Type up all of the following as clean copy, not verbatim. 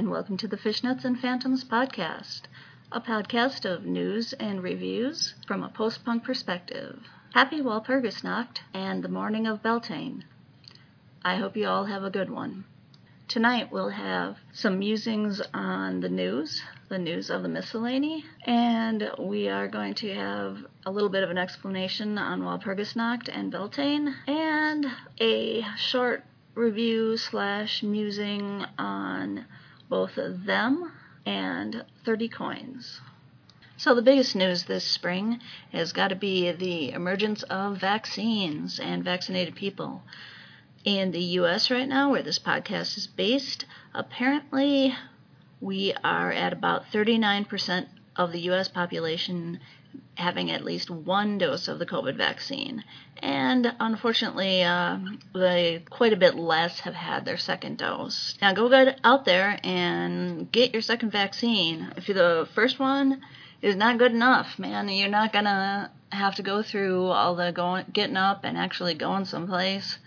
and welcome to the Fishnets and Phantoms podcast, a podcast of news and reviews from a post-punk perspective. Happy Walpurgisnacht and the morning of Beltane. I hope you all have a good one. Tonight we'll have some musings on the news of the miscellany, and we are going to have a little bit of an explanation on Walpurgisnacht and Beltane, and a short review / musing on both Them and 30 Coins. So the biggest news this spring has got to be the emergence of vaccines and vaccinated people. In the U.S. right now, where this podcast is based, apparently we are at about 39% of the U.S. population having at least one dose of the COVID vaccine. And unfortunately, quite a bit less have had their second dose. Now go out there and get your second vaccine. If the first one is not good enough, man, you're not going to have to go through all the getting up and actually going someplace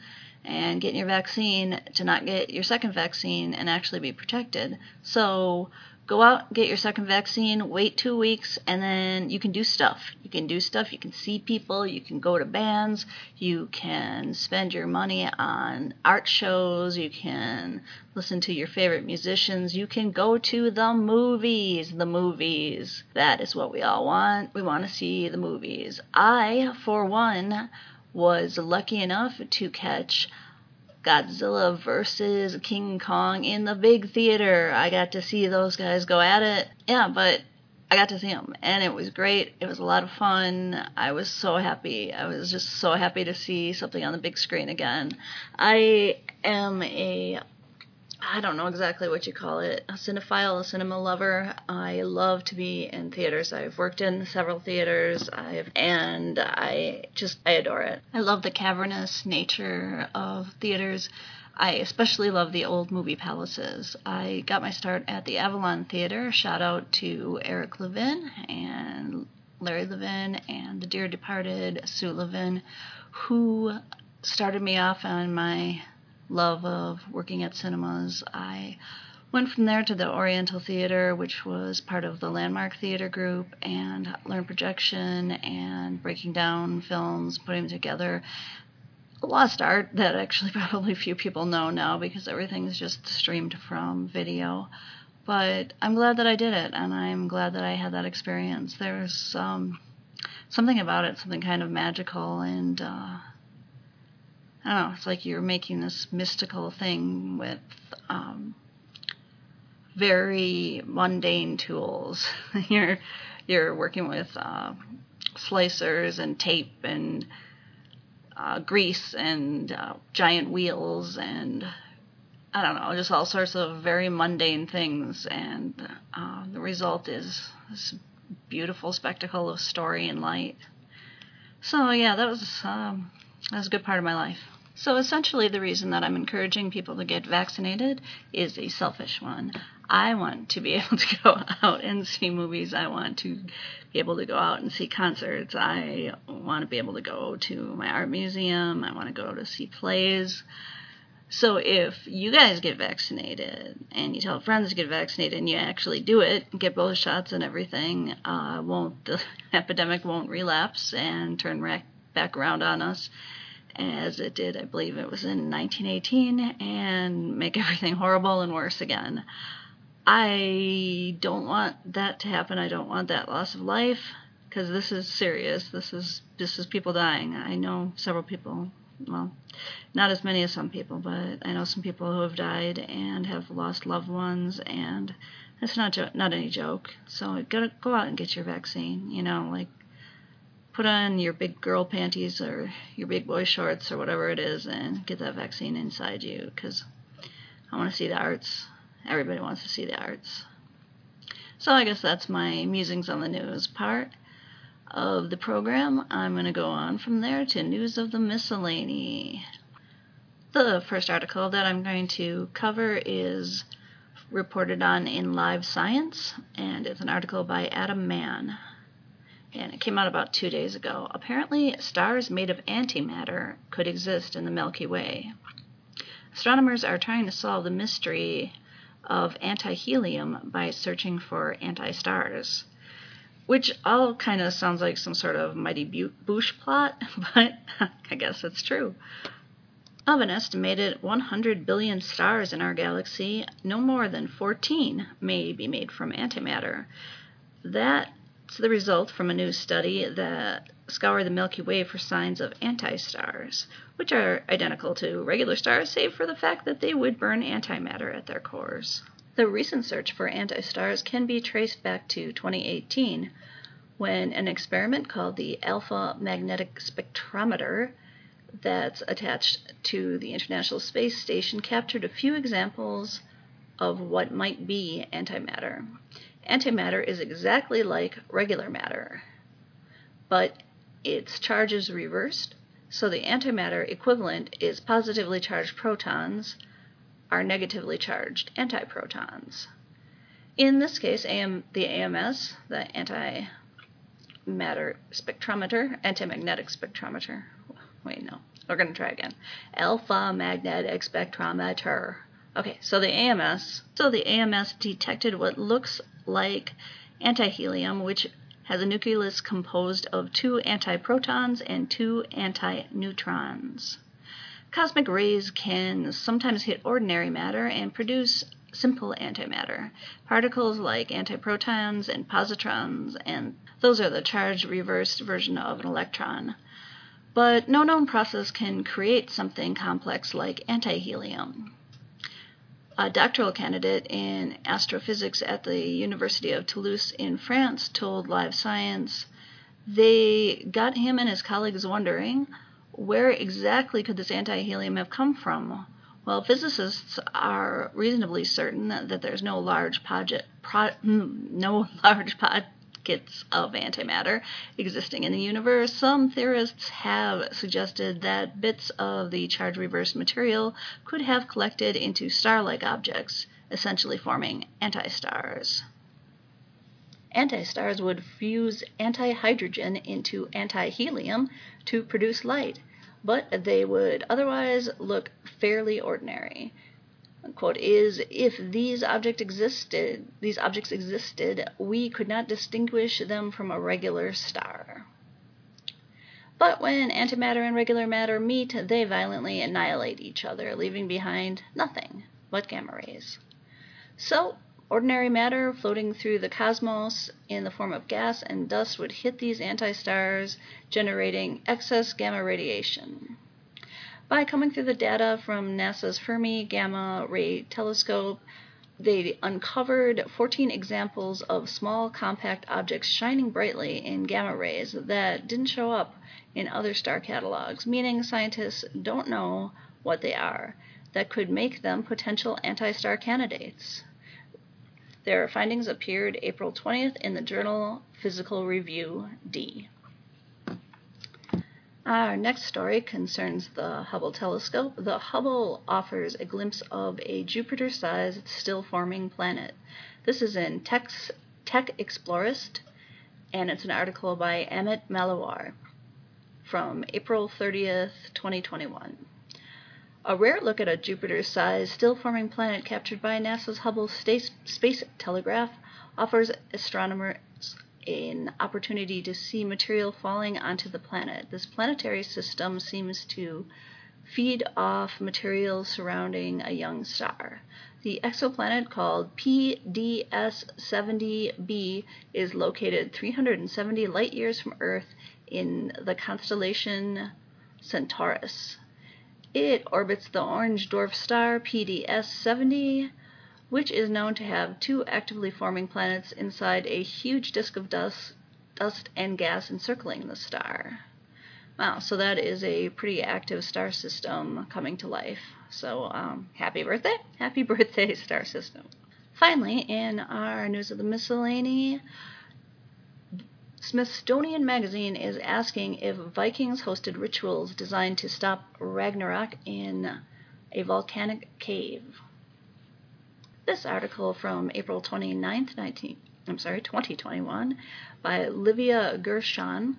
and getting your vaccine to not get your second vaccine and actually be protected. So go out, get your second vaccine, wait 2 weeks, and then you can do stuff. You can do stuff, you can see people, you can go to bands, you can spend your money on art shows, you can listen to your favorite musicians, you can go to the movies. The movies. That is what we all want. We want to see the movies. I, for one, was lucky enough to catch Godzilla versus King Kong in the big theater. I got to see those guys go at it. Yeah, but I got to see them, and it was great. It was a lot of fun. I was so happy. I was just so happy to see something on the big screen again. I don't know exactly what you call it, a cinephile, a cinema lover. I love to be in theaters. I've worked in several theaters, and I adore it. I love the cavernous nature of theaters. I especially love the old movie palaces. I got my start at the Avalon Theater. Shout out to Eric Levin and Larry Levin and the dear departed Sue Levin, who started me off on my love of working at cinemas. I went from there to the Oriental Theater, which was part of the Landmark Theater group, and learned projection and breaking down films, putting them together. A lost art that actually probably few people know now because everything's just streamed from video. But I'm glad that I did it, and I'm glad that I had that experience. There's something about it, something kind of magical, and I don't know, it's like you're making this mystical thing with very mundane tools. You're working with slicers and tape and grease and giant wheels and, I don't know, just all sorts of very mundane things. And the result is this beautiful spectacle of story and light. So, yeah, that was a good part of my life. So essentially the reason that I'm encouraging people to get vaccinated is a selfish one. I want to be able to go out and see movies. I want to be able to go out and see concerts. I want to be able to go to my art museum. I want to go to see plays. So if you guys get vaccinated and you tell friends to get vaccinated and you actually do it, get both shots and everything, the epidemic won't relapse and turn back around on us as it did, I believe it was in 1918, and make everything horrible and worse again. I don't want that to happen. I don't want that loss of life, because this is serious. This is people dying. I know several people, well, not as many as some people, but I know some people who have died and have lost loved ones, and it's not any joke. So go out and get your vaccine, put on your big girl panties or your big boy shorts or whatever it is and get that vaccine inside you, because I want to see the arts. Everybody wants to see the arts. So I guess that's my musings on the news part of the program. I'm going to go on from there to news of the miscellany. The first article that I'm going to cover is reported on in Live Science, and it's an article by Adam Mann. And it came out about 2 days ago. Apparently, stars made of antimatter could exist in the Milky Way. Astronomers are trying to solve the mystery of antihelium by searching for anti-stars, which all kind of sounds like some sort of Mighty Boosh plot, but I guess it's true. Of an estimated 100 billion stars in our galaxy, no more than 14 may be made from antimatter. That's the result from a new study that scoured the Milky Way for signs of anti-stars, which are identical to regular stars, save for the fact that they would burn antimatter at their cores. The recent search for anti-stars can be traced back to 2018, when an experiment called the Alpha Magnetic Spectrometer that's attached to the International Space Station captured a few examples of what might be antimatter. Antimatter is exactly like regular matter, but its charge is reversed, so the antimatter equivalent is positively charged protons are negatively charged antiprotons. In this case, the AMS, the antimatter spectrometer, antimagnetic spectrometer, we're going to try again. Alpha magnetic spectrometer. Okay, so the AMS detected what looks like antihelium, which has a nucleus composed of 2 antiprotons and 2 antineutrons. Cosmic rays can sometimes hit ordinary matter and produce simple antimatter. Particles like antiprotons and positrons, and those are the charged reversed version of an electron. But no known process can create something complex like antihelium. A doctoral candidate in astrophysics at the University of Toulouse in France told Live Science they got him and his colleagues wondering, where exactly could this antihelium have come from? Well, physicists are reasonably certain that there's no large pockets of antimatter existing in the universe. Some theorists have suggested that bits of the charge-reversed material could have collected into star-like objects, essentially forming anti-stars. Anti-stars would fuse anti-hydrogen into anti-helium to produce light, but they would otherwise look fairly ordinary. Quote is, if these objects existed, we could not distinguish them from a regular star. But when antimatter and regular matter meet, they violently annihilate each other, leaving behind nothing but gamma rays. So, ordinary matter floating through the cosmos in the form of gas and dust would hit these anti-stars, generating excess gamma radiation. By combing through the data from NASA's Fermi Gamma Ray Telescope, they uncovered 14 examples of small compact objects shining brightly in gamma rays that didn't show up in other star catalogs, meaning scientists don't know what they are. That could make them potential anti-star candidates. Their findings appeared April 20th in the journal Physical Review D. Our next story concerns the Hubble telescope. The Hubble offers a glimpse of a Jupiter-sized, still-forming planet. This is in Tech Explorist, and it's an article by Amit Malawar from April 30th, 2021. A rare look at a Jupiter-sized, still-forming planet captured by NASA's Hubble Space Telescope offers astronomers an opportunity to see material falling onto the planet. This planetary system seems to feed off material surrounding a young star. The exoplanet called PDS 70b is located 370 light-years from Earth in the constellation Centaurus. It orbits the orange dwarf star PDS 70, which is known to have 2 actively forming planets inside a huge disk of dust and gas encircling the star. Wow, so that is a pretty active star system coming to life. So happy birthday, star system. Finally, in our News of the Miscellany, Smithsonian Magazine is asking if Vikings hosted rituals designed to stop Ragnarok in a volcanic cave. This article from April 29th, 2021, by Livia Gershon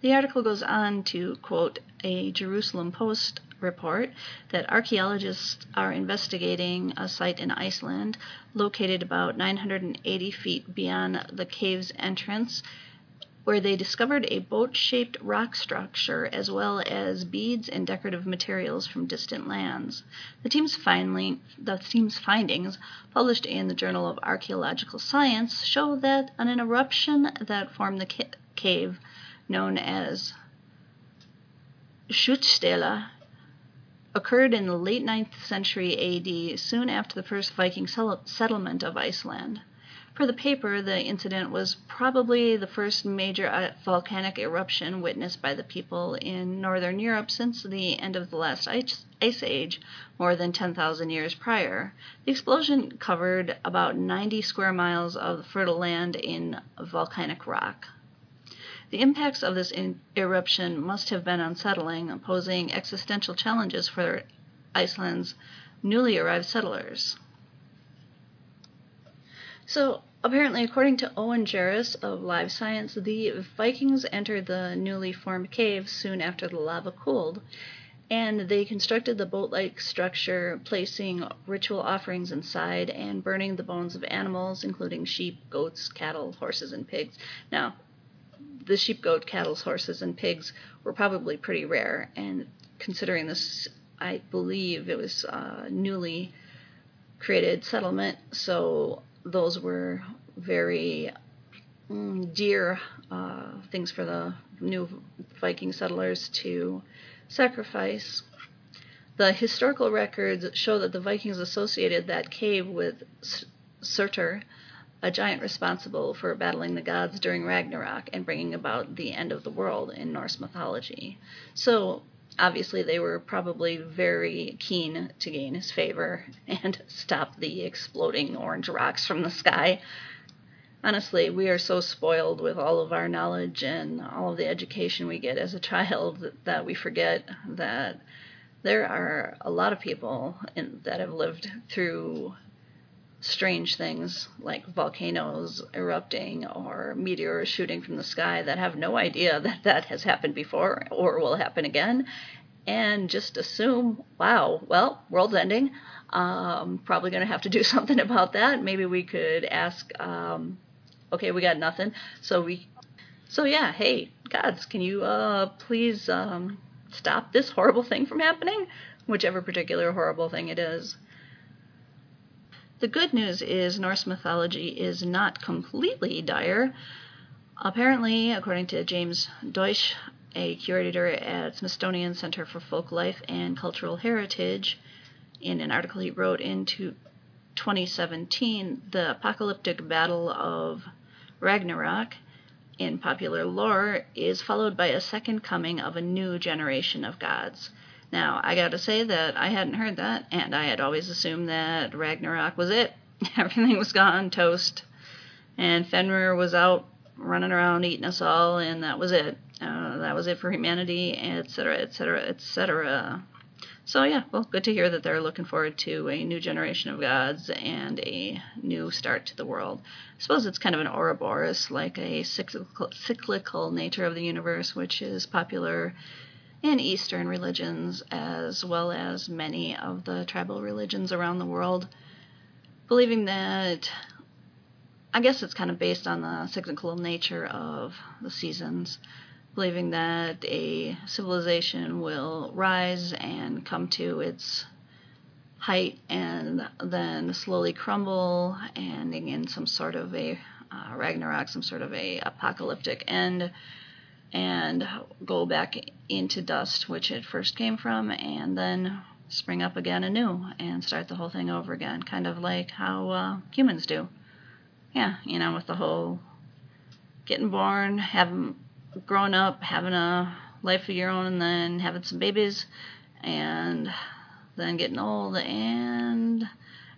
The article goes on to quote a Jerusalem Post report that archaeologists are investigating a site in Iceland located about 980 feet beyond the cave's entrance, where they discovered a boat-shaped rock structure as well as beads and decorative materials from distant lands. The team's findings, published in the Journal of Archaeological Science, show that an eruption that formed the cave known as Schutzstelle occurred in the late 9th century AD, soon after the first Viking settlement of Iceland. For the paper, the incident was probably the first major volcanic eruption witnessed by the people in northern Europe since the end of the last ice age, more than 10,000 years prior. The explosion covered about 90 square miles of fertile land in volcanic rock. The impacts of this eruption must have been unsettling, posing existential challenges for Iceland's newly arrived settlers. So, apparently, according to Owen Jarris of Live Science, the Vikings entered the newly formed cave soon after the lava cooled, and they constructed the boat-like structure, placing ritual offerings inside and burning the bones of animals, including sheep, goats, cattle, horses, and pigs. Now, the sheep, goat, cattle, horses, and pigs were probably pretty rare, and considering this, I believe it was a newly created settlement, so those were very dear things for the new Viking settlers to sacrifice. The historical records show that the Vikings associated that cave with Surtur, a giant responsible for battling the gods during Ragnarok and bringing about the end of the world in Norse mythology. So obviously they were probably very keen to gain his favor and stop the exploding orange rocks from the sky. Honestly, we are so spoiled with all of our knowledge and all of the education we get as a child that we forget that there are a lot of people that have lived through strange things like volcanoes erupting or meteors shooting from the sky that have no idea that that has happened before or will happen again, and just assume, wow, well, world's ending. Probably going to have to do something about that. Maybe we could ask, okay, we got nothing. So hey, gods, can you please stop this horrible thing from happening? Whichever particular horrible thing it is. The good news is Norse mythology is not completely dire. Apparently, according to James Deutsch, a curator at Smithsonian Center for Folk Life and Cultural Heritage, in an article he wrote in 2017, the apocalyptic battle of Ragnarok in popular lore is followed by a second coming of a new generation of gods. Now, I gotta say that I hadn't heard that, and I had always assumed that Ragnarok was it. Everything was gone, toast, and Fenrir was out running around eating us all, and that was it. That was it for humanity, etc., etc., etc. So yeah, well, good to hear that they're looking forward to a new generation of gods and a new start to the world. I suppose it's kind of an Ouroboros, like a cyclical nature of the universe, which is popular in Eastern religions, as well as many of the tribal religions around the world, believing that, I guess it's kind of based on the cyclical nature of the seasons, believing that a civilization will rise and come to its height and then slowly crumble, ending in some sort of a Ragnarok, some sort of a apocalyptic end, and go back into dust, which it first came from, and then spring up again anew and start the whole thing over again, kind of like how humans do. Yeah, you know, with the whole getting born, having grown up, having a life of your own, and then having some babies, and then getting old and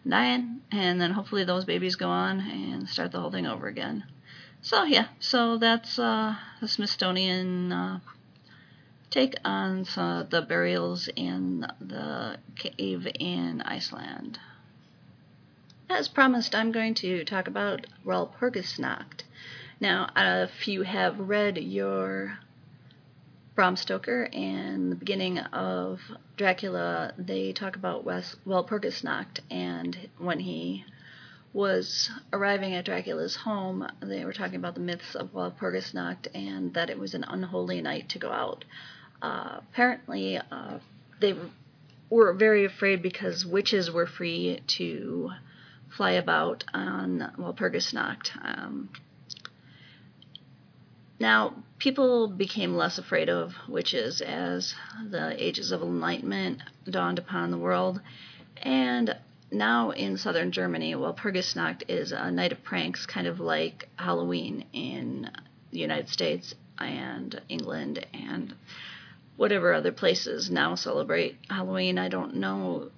dying, and then hopefully those babies go on and start the whole thing over again. So yeah, so that's the Smithsonian take on some of the burials in the cave in Iceland. As promised, I'm going to talk about Walpurgisnacht. Now, if you have read your Bram Stoker, and the beginning of Dracula, they talk about Walpurgisnacht, and when he was arriving at Dracula's home, they were talking about the myths of Walpurgisnacht and that it was an unholy night to go out. Apparently, they were very afraid because witches were free to fly about on Walpurgisnacht. Now, people became less afraid of witches as the ages of enlightenment dawned upon the world, and now in southern Germany, Walpurgisnacht is a night of pranks, kind of like Halloween in the United States and England and whatever other places now celebrate Halloween. I don't know.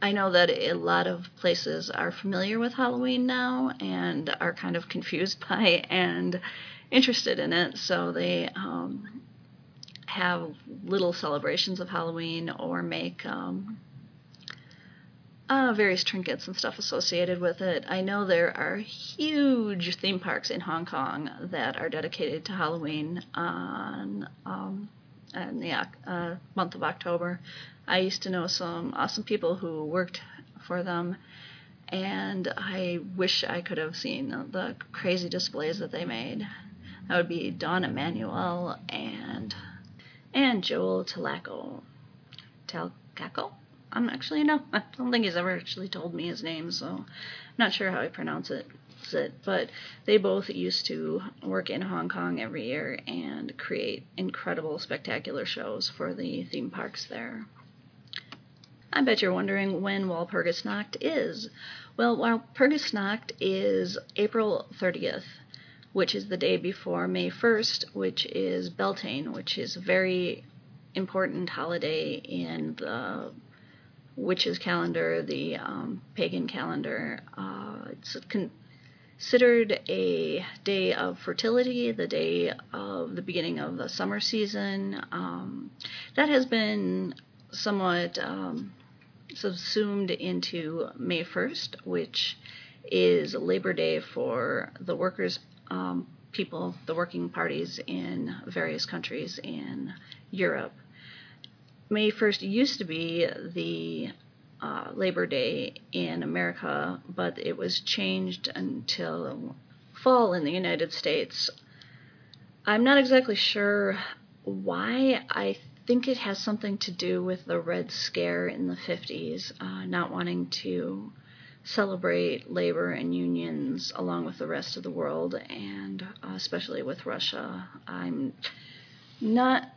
I know that a lot of places are familiar with Halloween now and are kind of confused by and interested in it, so they have little celebrations of Halloween or make various trinkets and stuff associated with it. I know there are huge theme parks in Hong Kong that are dedicated to Halloween in the month of October. I used to know some awesome people who worked for them, and I wish I could have seen the crazy displays that they made. That would be Don Emanuel and Joel Talcaco. I don't think he's ever actually told me his name, so I'm not sure how I pronounce it. But they both used to work in Hong Kong every year and create incredible, spectacular shows for the theme parks there. I bet you're wondering when Walpurgisnacht is. Well, Walpurgisnacht is April 30th. Which is the day before May 1st, which is Beltane, which is a very important holiday in the witches' calendar, the pagan calendar. It's considered a day of fertility, the day of the beginning of the summer season. That has been somewhat subsumed into May 1st, which is Labor Day for the workers. People, the working parties in various countries in Europe. May 1st used to be the Labor Day in America, but it was changed until fall in the United States. I'm not exactly sure why. I think it has something to do with the Red Scare in the 50s, not wanting to celebrate labor and unions along with the rest of the world, and especially with Russia. I'm not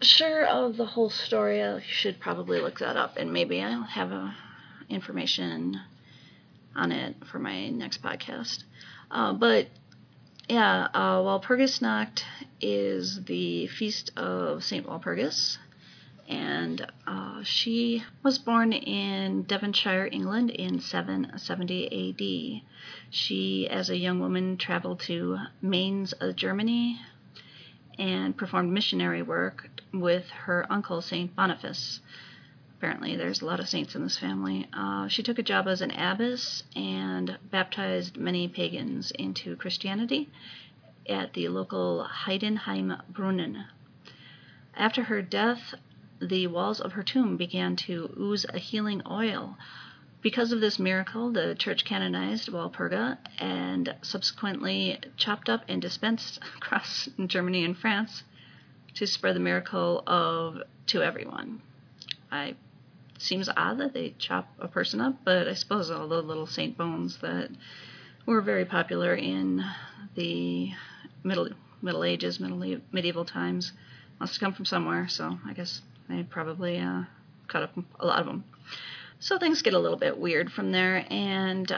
sure of the whole story. I should probably look that up, and maybe I'll have information on it for my next podcast. Walpurgisnacht is the feast of St. Walpurgis, and she was born in Devonshire, England in 770 AD. She, as a young woman, traveled to Mainz, Germany, and performed missionary work with her uncle, St. Boniface. Apparently there's a lot of saints in this family. She took a job as an abbess and baptized many pagans into Christianity at the local Heidenheim Brunnen. After her death, the walls of her tomb began to ooze a healing oil. Because of this miracle, the church canonized Walpurga and subsequently chopped up and dispensed across Germany and France to spread the miracle to everyone. It seems odd that they chop a person up, but I suppose all the little saint bones that were very popular in the Middle Ages, medieval times, must have come from somewhere, so I guess they probably cut up a lot of them. So things get a little bit weird from there, and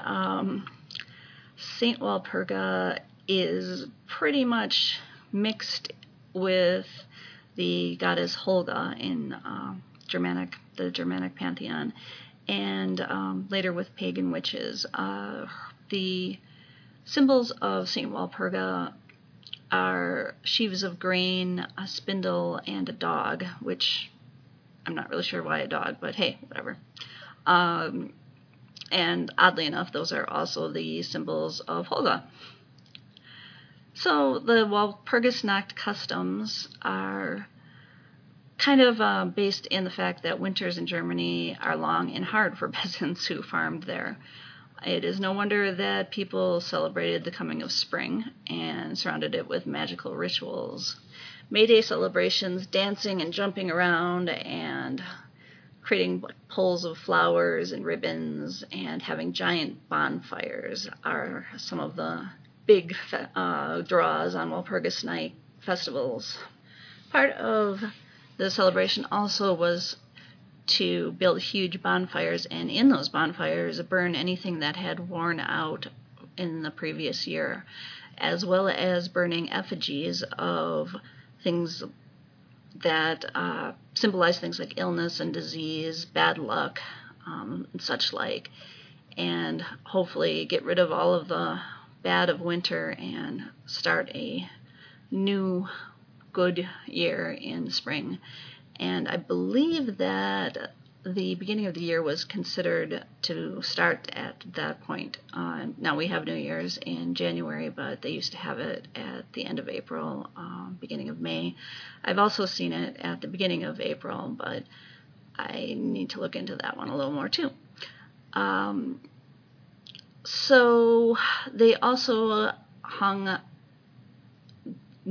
St. Walpurga is pretty much mixed with the goddess Holga in the Germanic pantheon, and later with pagan witches. The symbols of St. Walpurga are sheaves of grain, a spindle, and a dog, which I'm not really sure why a dog, but hey, whatever. And oddly enough, those are also the symbols of Holga. So the Walpurgisnacht customs are kind of based in the fact that winters in Germany are long and hard for peasants who farmed there. It is no wonder that people celebrated the coming of spring and surrounded it with magical rituals. May Day celebrations, dancing and jumping around and creating poles of flowers and ribbons and having giant bonfires are some of the big draws on Walpurgisnacht festivals. Part of the celebration also was to build huge bonfires, and in those bonfires burn anything that had worn out in the previous year, as well as burning effigies of things that symbolize things like illness and disease, bad luck, and such like, and hopefully get rid of all of the bad of winter and start a new good year in spring. And I believe that the beginning of the year was considered to start at that point. Now we have New Year's in January, but they used to have it at the end of April, beginning of May. I've also seen it at the beginning of April, but I need to look into that one a little more too. So they also hung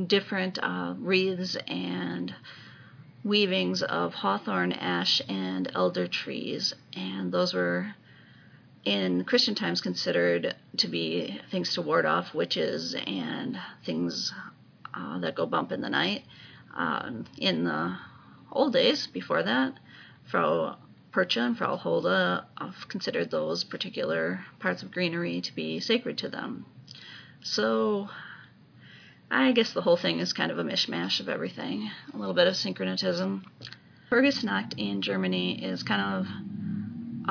different wreaths and weavings of hawthorn, ash, and elder trees, and those were in Christian times considered to be things to ward off witches and things that go bump in the night. In the old days, before that, Frau Percha and Frau Holga considered those particular parts of greenery to be sacred to them. So I guess the whole thing is kind of a mishmash of everything, a little bit of syncretism. Walpurgisnacht in Germany is kind of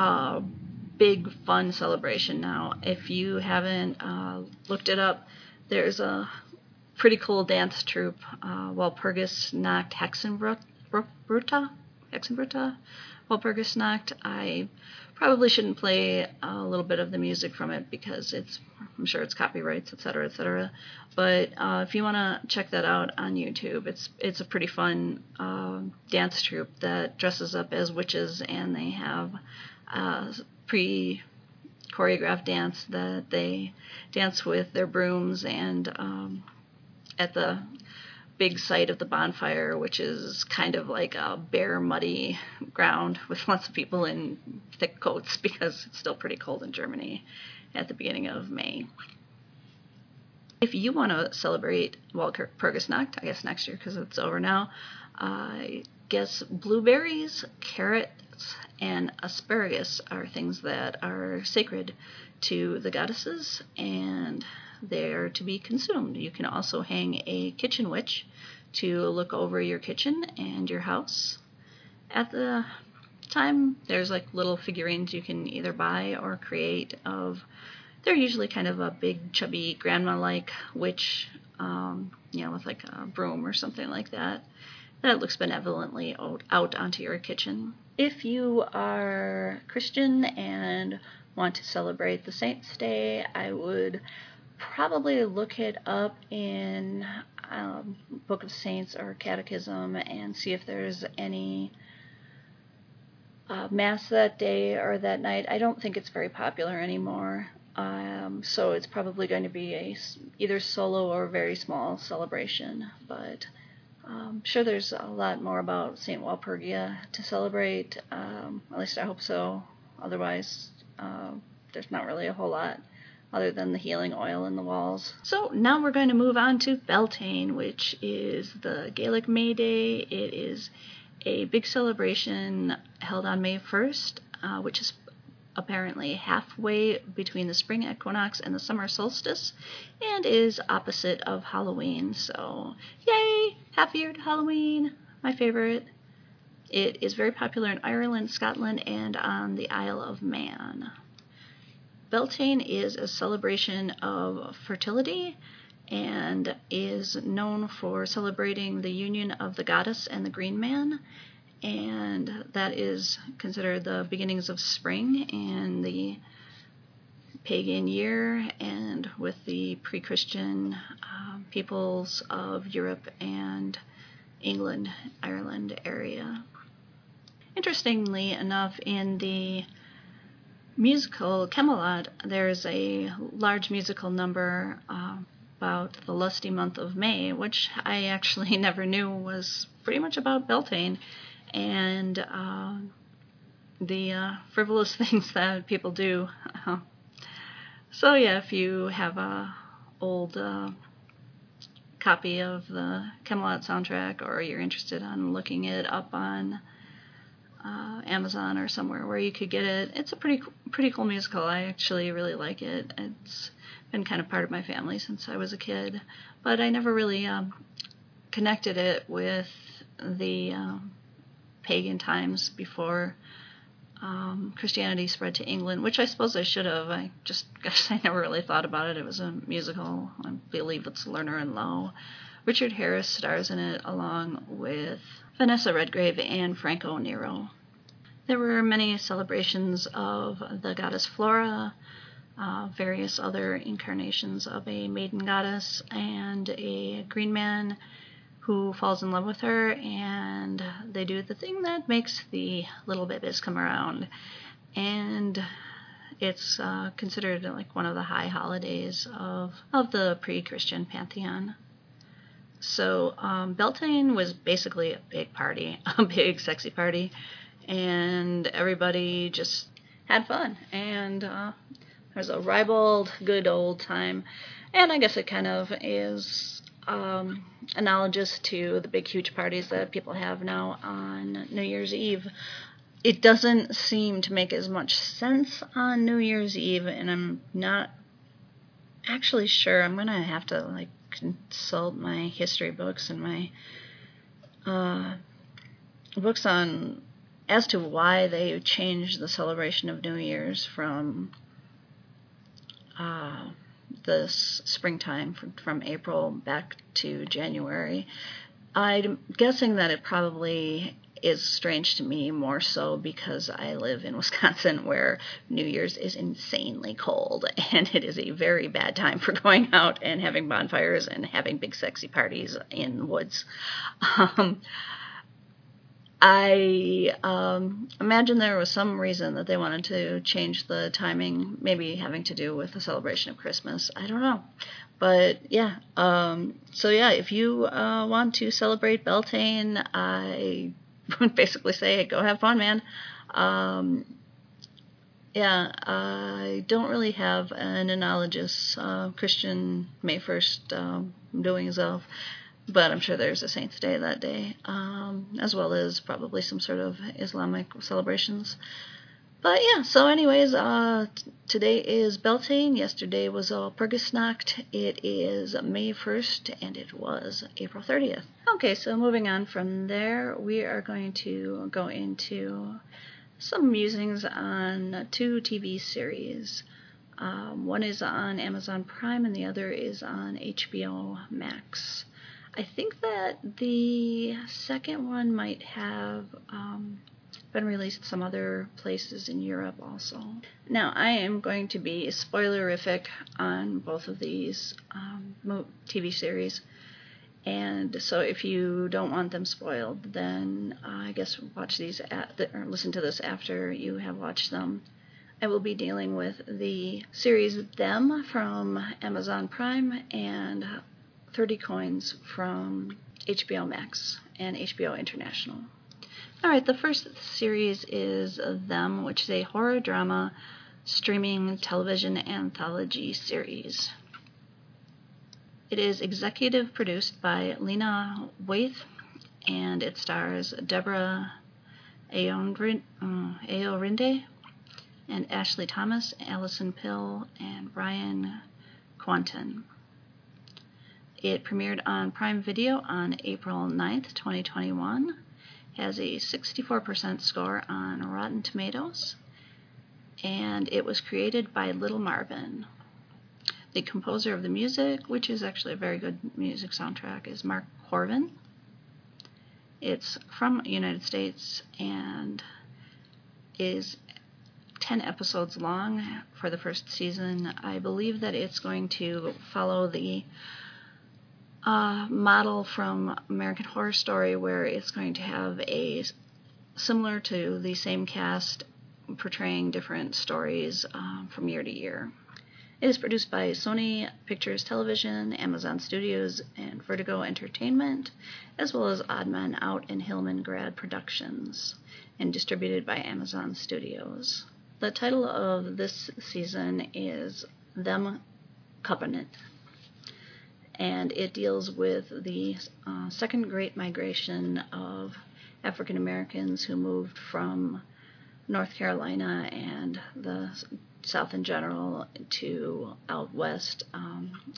a big, fun celebration now. If you haven't looked it up, there's a pretty cool dance troupe, Walpurgisnacht Hexenbrütta. Walpurgisnacht. I probably shouldn't play a little bit of the music from it because I'm sure it's copyrights, etc., etc. But if you want to check that out on YouTube, it's a pretty fun dance troupe that dresses up as witches, and they have a pre-choreographed dance that they dance with their brooms and at the big site of the bonfire, which is kind of like a bare, muddy ground with lots of people in thick coats because it's still pretty cold in Germany at the beginning of May. If you want to celebrate Walpurgisnacht, I guess next year because it's over now, I guess blueberries, carrots, and asparagus are things that are sacred to the goddesses, and there to be consumed. You can also hang a kitchen witch to look over your kitchen and your house. At the time, there's like little figurines you can either buy or create of, they're usually kind of a big, chubby, grandma-like witch, with like a broom or something like that, that looks benevolently out onto your kitchen. If you are Christian and want to celebrate the Saints' Day, I would probably look it up in Book of Saints or Catechism and see if there's any mass that day or that night. I don't think it's very popular anymore, so it's probably going to be either solo or very small celebration, but I'm sure there's a lot more about St. Walpurgia to celebrate, at least I hope so. Otherwise, there's not really a whole lot other than the healing oil in the walls. So now we're going to move on to Beltane, which is the Gaelic May Day. It is a big celebration held on May 1st, which is apparently halfway between the spring equinox and the summer solstice, and is opposite of Halloween. So yay! Happy year to Halloween! My favorite. It is very popular in Ireland, Scotland, and on the Isle of Man. Beltane is a celebration of fertility and is known for celebrating the union of the goddess and the green man, and that is considered the beginnings of spring and the pagan year, and with the pre-Christian peoples of Europe and England, Ireland area. Interestingly enough, in the musical Camelot, there's a large musical number about the lusty month of May, which I actually never knew was pretty much about Beltane and the frivolous things that people do. So yeah, if you have a old copy of the Camelot soundtrack, or you're interested in looking it up on Amazon or somewhere where you could get it, it's a pretty cool musical. I actually really like it. It's been kind of part of my family since I was a kid, but I never really connected it with the pagan times before Christianity spread to England, which I suppose I should have. I never really thought about it. It was a musical. I believe it's Lerner and Lowe. Richard Harris stars in it along with Vanessa Redgrave and Franco Nero. There were many celebrations of the goddess Flora, various other incarnations of a maiden goddess, and a green man who falls in love with her, and they do the thing that makes the little babies come around. And it's considered like one of the high holidays of the pre-Christian pantheon. So Beltane was basically a big party, a big sexy party, and everybody just had fun. And there was a ribald, good old time, and I guess it kind of is analogous to the big, huge parties that people have now on New Year's Eve. It doesn't seem to make as much sense on New Year's Eve, and I'm not actually sure. I'm going to have to consult my history books and my books on as to why they changed the celebration of New Year's from this springtime, from April back to January. I'm guessing that it probably is strange to me more so because I live in Wisconsin, where New Year's is insanely cold, and it is a very bad time for going out and having bonfires and having big sexy parties in the woods. I imagine there was some reason that they wanted to change the timing, maybe having to do with the celebration of Christmas. I don't know. But yeah, if you want to celebrate Beltane, I would basically say, hey, go have fun, man. I don't really have an analogous Christian May 1st doings of. But I'm sure there's a Saint's Day that day, as well as probably some sort of Islamic celebrations. But yeah, so anyways, today is Beltane. Yesterday was Walpurgisnacht. It is May 1st, and it was April 30th. Okay, so moving on from there, we are going to go into some musings on two TV series. One is on Amazon Prime, and the other is on HBO Max. I think that the second one might have been released some other places in Europe also. Now, I am going to be spoilerific on both of these TV series, and so if you don't want them spoiled, then I guess watch these or listen to this after you have watched them. I will be dealing with the series Them from Amazon Prime and 30 Coins from HBO Max and HBO International. Alright, the first series is Them, which is a horror drama streaming television anthology series. It is executive produced by Lena Waithe, and it stars Deborah Ayorinde and Ashley Thomas, Allison Pill, and Brian Quanten. It premiered on Prime Video on April 9th, 2021, has a 64% score on Rotten Tomatoes, and it was created by Little Marvin. The composer of the music, which is actually a very good music soundtrack, is Mark Horvan. It's from the United States and is 10 episodes long for the first season. I believe that it's going to follow the model from American Horror Story where it's going to have a similar to the same cast portraying different stories from year to year. It is produced by Sony Pictures Television, Amazon Studios, and Vertigo Entertainment, as well as Odd Men Out and Hillman-Grad Productions, and distributed by Amazon Studios. The title of this season is Them Covenant, and it deals with the second great migration of African Americans who moved from North Carolina and the South in general to out west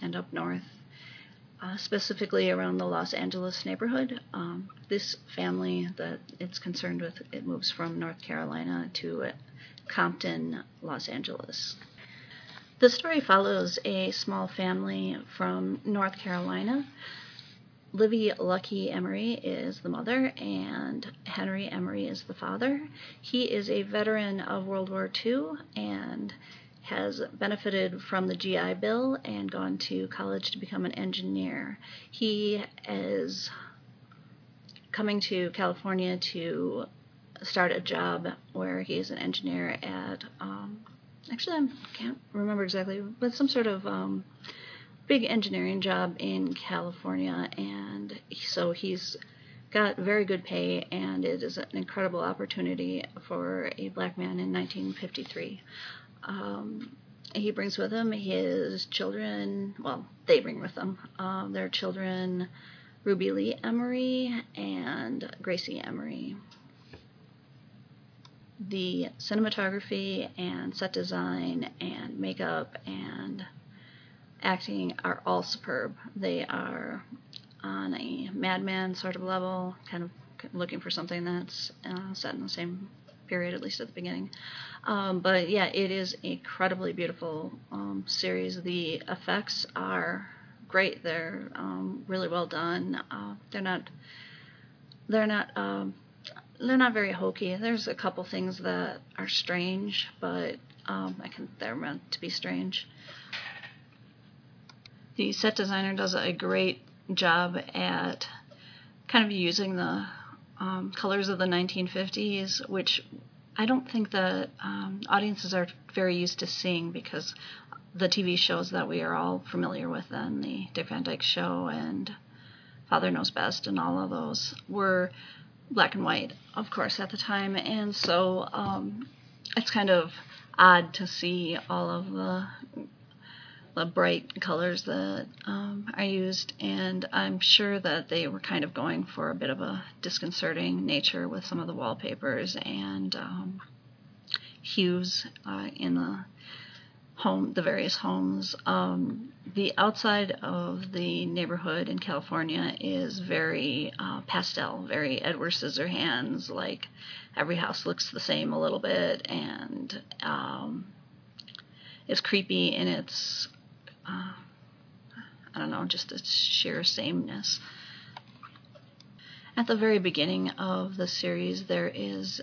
and up north, specifically around the Los Angeles neighborhood. This family that it's concerned with, it moves from North Carolina to Compton, Los Angeles. The story follows a small family from North Carolina. Livy Lucky Emery is the mother, and Henry Emery is the father. He is a veteran of World War II and has benefited from the GI Bill and gone to college to become an engineer. He is coming to California to start a job where he is an engineer at, actually I can't remember exactly, but some sort of big engineering job in California, and so he's got very good pay, and it is an incredible opportunity for a black man in 1953. He brings with him his children, well, they bring with them their children, Ruby Lee Emery and Gracie Emery. The cinematography and set design and makeup and acting are all superb. They are on a madman sort of level, kind of looking for something that's set in the same period, at least at the beginning. But yeah, it is incredibly beautiful series. The effects are great. They're really well done. They're not very hokey. There's a couple things that are strange, but they're meant to be strange. The set designer does a great job at kind of using the colors of the 1950s, which I don't think that audiences are very used to seeing because the TV shows that we are all familiar with then, the Dick Van Dyke Show and Father Knows Best and all of those, were black and white, of course, at the time. And so it's kind of odd to see all of the bright colors that I used, and I'm sure that they were kind of going for a bit of a disconcerting nature with some of the wallpapers and hues in the home, the various homes. The outside of the neighborhood in California is very pastel, very Edward Scissorhands, like every house looks the same a little bit, and it's creepy in its just its sheer sameness. At the very beginning of the series, there is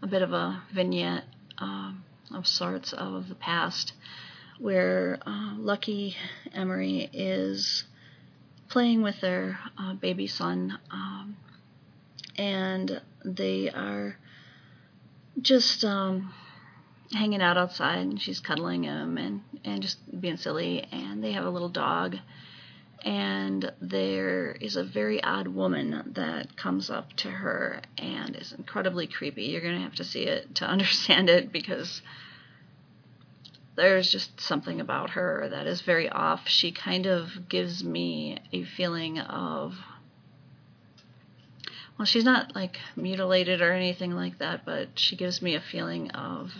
a bit of a vignette of sorts of the past where Lucky Emery is playing with their baby son, and they are just hanging out outside, and she's cuddling him and just being silly, and they have a little dog, and there is a very odd woman that comes up to her and is incredibly creepy. You're going to have to see it to understand it because there's just something about her that is very off. She kind of gives me a feeling of, well, she's not like mutilated or anything like that, but she gives me a feeling of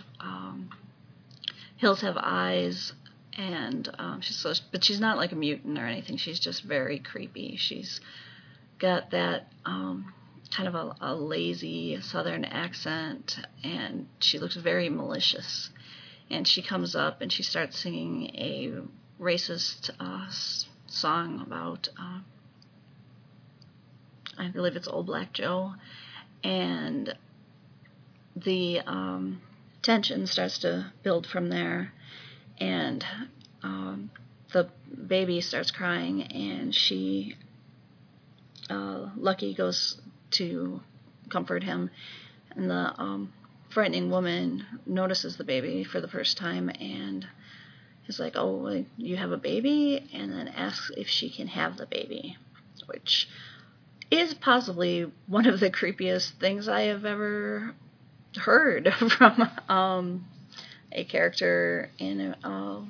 hills have eyes, and but she's not like a mutant or anything. She's just very creepy. She's got that kind of a lazy southern accent, and she looks very malicious. And she comes up and she starts singing a racist song about I believe it's Old Black Joe, and the tension starts to build from there, and the baby starts crying, and she, Lucky goes to comfort him, and the frightening woman notices the baby for the first time and is like, oh, you have a baby? And then asks if she can have the baby, which is possibly one of the creepiest things I have ever heard from a character in a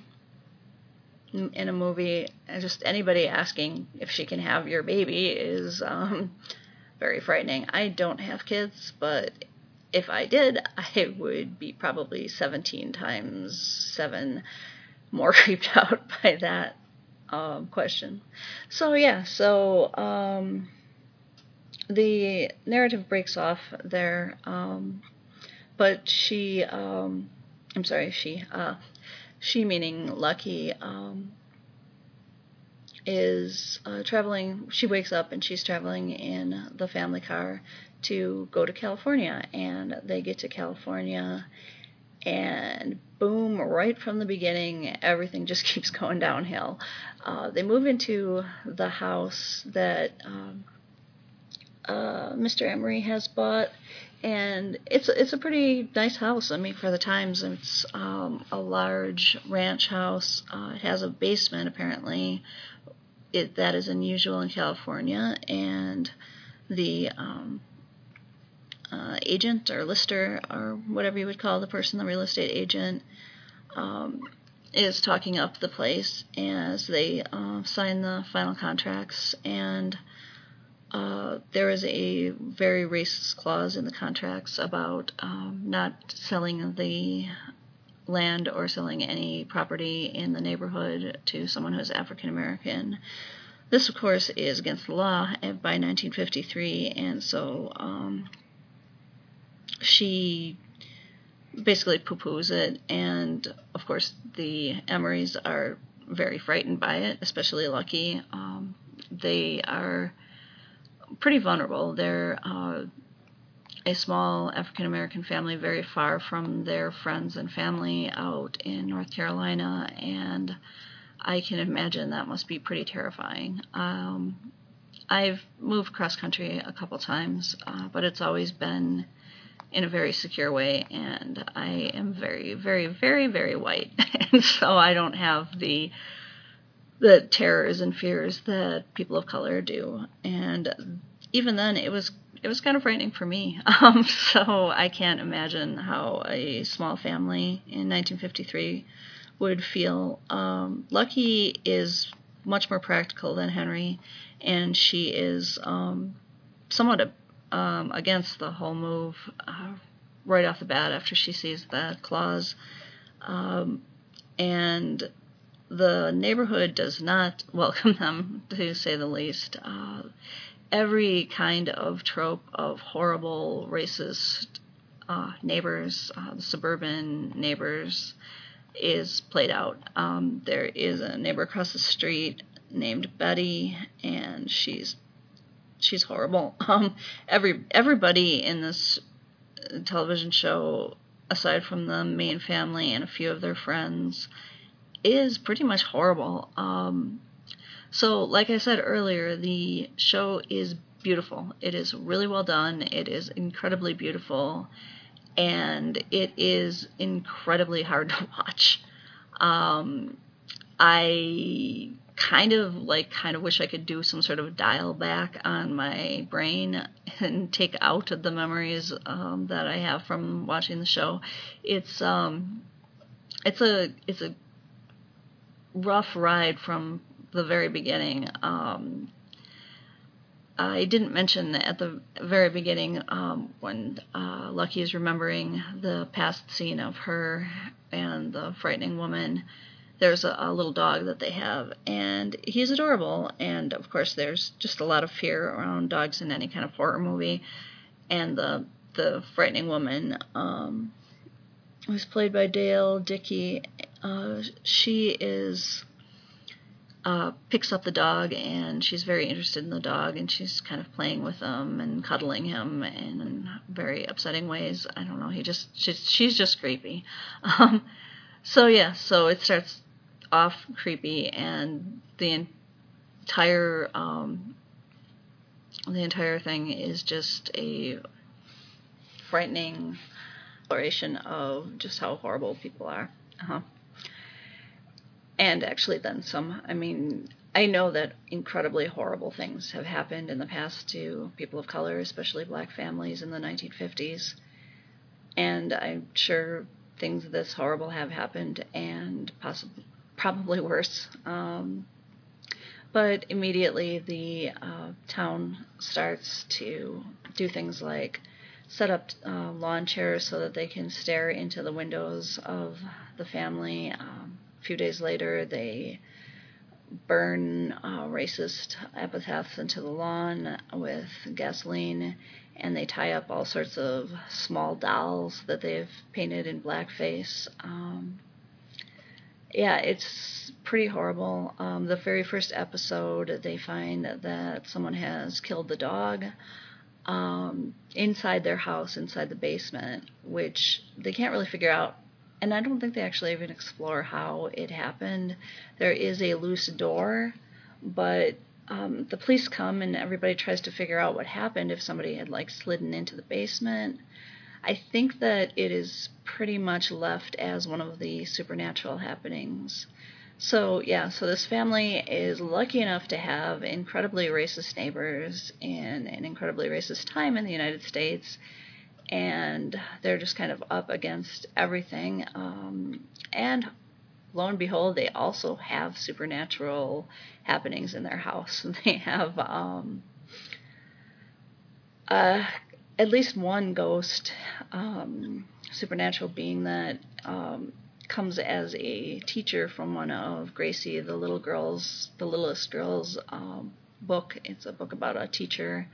movie. Just anybody asking if she can have your baby is very frightening. I don't have kids, but if I did, I would be probably 17 times 7 more creeped out by that question. So yeah, so the narrative breaks off there, but she meaning Lucky, is traveling. She wakes up and she's traveling in the family car to go to California, and they get to California, and boom, right from the beginning, everything just keeps going downhill. They move into the house that Mr. Emery has bought, and it's a pretty nice house, I mean, for the times. It's a large ranch house. It has a basement, apparently. That is unusual in California, and the agent or lister or whatever you would call the person, the real estate agent, is talking up the place as they sign the final contracts, and there is a very racist clause in the contracts about not selling the land or selling any property in the neighborhood to someone who is African American. This, of course, is against the law by 1953, and so she basically poo-poos it, and of course the Emerys are very frightened by it, especially Lucky. They are pretty vulnerable. They're a small African American family, very far from their friends and family out in North Carolina, and I can imagine that must be pretty terrifying. I've moved cross country a couple times, but it's always been in a very secure way, and I am very, very, very, very white, and so I don't have the terrors and fears that people of color do. And even then, it was kind of frightening for me. So I can't imagine how a small family in 1953 would feel. Lucky is much more practical than Henry, and she is somewhat against the whole move right off the bat after she sees that clause. And the neighborhood does not welcome them, to say the least. Every kind of trope of horrible, racist neighbors, suburban neighbors, is played out. There is a neighbor across the street named Betty, and she's horrible. Everybody in this television show, aside from the main family and a few of their friends, is pretty much horrible. So, like I said earlier, the show is beautiful. It is really well done. It is incredibly beautiful, and it is incredibly hard to watch. I kind of wish I could do some sort of dial back on my brain and take out the memories that I have from watching the show. It's a rough ride from the very beginning. I didn't mention at the very beginning when Lucky is remembering the past scene of her and the frightening woman, there's a little dog that they have, and he's adorable, and of course there's just a lot of fear around dogs in any kind of horror movie, and the frightening woman who's played by Dale Dickey, she is picks up the dog, and she's very interested in the dog, and she's kind of playing with him and cuddling him in very upsetting ways. I don't know, she's just creepy. So yeah, so it starts off creepy, and the entire thing is just a frightening exploration of just how horrible people are. And actually then some. I mean, I know that incredibly horrible things have happened in the past to people of color, especially black families in the 1950s. And I'm sure things this horrible have happened, and possibly, probably worse. But immediately the town starts to do things like set up lawn chairs so that they can stare into the windows of the family. A few days later, they burn racist epithets into the lawn with gasoline, and they tie up all sorts of small dolls that they've painted in blackface. Yeah, it's pretty horrible. The very first episode, they find that someone has killed the dog inside their house, inside the basement, which they can't really figure out. And I don't think they actually even explore how it happened. There is a loose door, but the police come and everybody tries to figure out what happened, if somebody had like slidden into the basement. I think that it is pretty much left as one of the supernatural happenings. So yeah, so this family is lucky enough to have incredibly racist neighbors in an incredibly racist time in the United States, and they're just kind of up against everything. And lo and behold, they also have supernatural happenings in their house. They have at least one ghost, supernatural being that comes as a teacher from one of Gracie, the littlest girl's book. It's a book about a teacher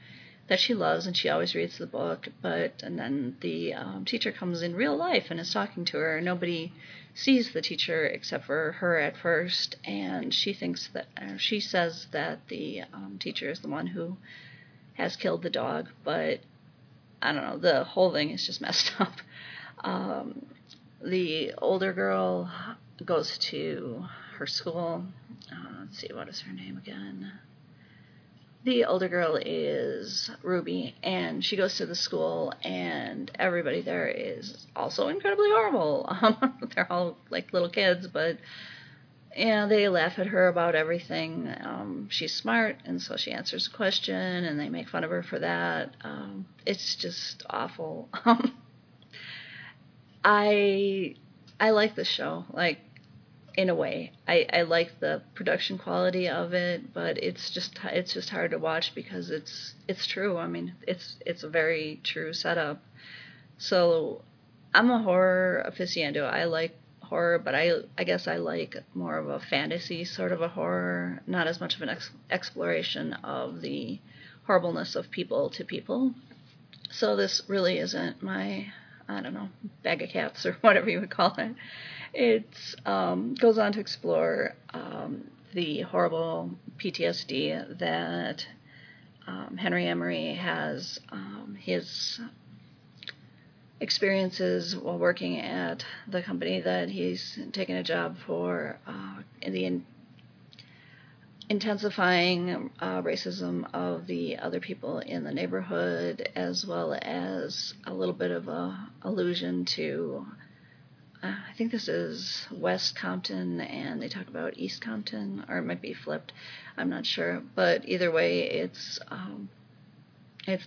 that she loves, and she always reads the book, and then the teacher comes in real life and is talking to her. Nobody sees the teacher except for her at first, and she says that the teacher is the one who has killed the dog, but I don't know, the whole thing is just messed up. The older girl goes to her school. Let's see, what is her name again? The older girl is Ruby, and she goes to the school, and everybody there is also incredibly horrible. They're all like little kids, but yeah, they laugh at her about everything. She's smart, and so she answers a question, and they make fun of her for that. It's just awful. I like the show, like, in a way. I like the production quality of it, but it's just hard to watch because it's true. I mean, it's a very true setup. So I'm a horror aficionado. I like horror, but I guess I like more of a fantasy sort of a horror, not as much of an exploration of the horribleness of people to people. So this really isn't my, I don't know, bag of cats or whatever you would call it. It goes on to explore the horrible PTSD that Henry Emery has, his experiences while working at the company that he's taken a job for, in the intensifying racism of the other people in the neighborhood, as well as a little bit of a allusion to, I think this is West Compton, and they talk about East Compton, or it might be flipped, I'm not sure, but either way, it's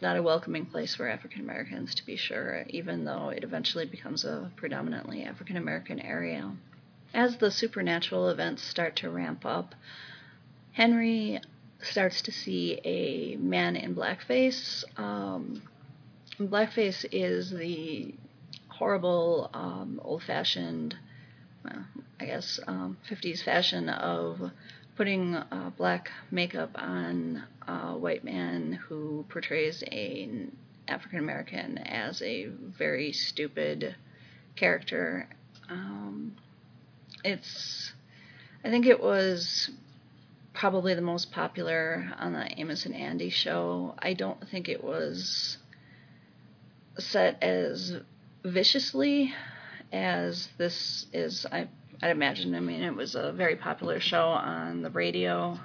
not a welcoming place for African Americans, to be sure, even though it eventually becomes a predominantly African American area. As the supernatural events start to ramp up, Henry starts to see a man in blackface. Blackface is the horrible, old-fashioned, well, I guess, 50s fashion of putting black makeup on a white man who portrays an African-American as a very stupid character. I think it was probably the most popular on the Amos and Andy show. I don't think it was set as viciously as this is. I I'd imagine. I mean, it was a very popular show on the radio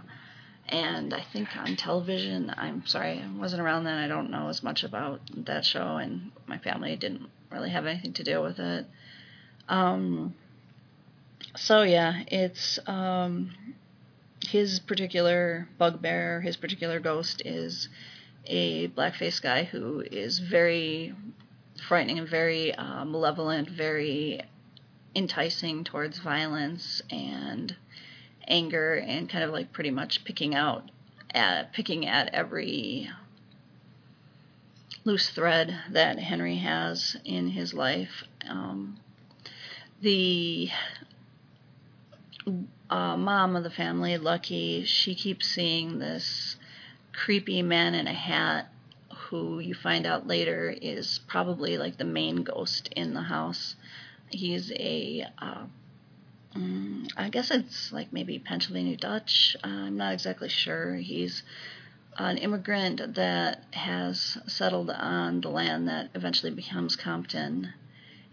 and I think on television. I'm sorry, I wasn't around then. I don't know as much about that show, and my family didn't really have anything to do with it. So yeah, it's his particular bugbear, his particular ghost is a blackface guy who is very frightening and very malevolent, very enticing towards violence and anger, and kind of like pretty much picking at every loose thread that Henry has in his life. The mom of the family, Lucky, she keeps seeing this creepy man in a hat who you find out later is probably like the main ghost in the house. He's a, I guess it's like maybe Pennsylvania Dutch. I'm not exactly sure. He's an immigrant that has settled on the land that eventually becomes Compton.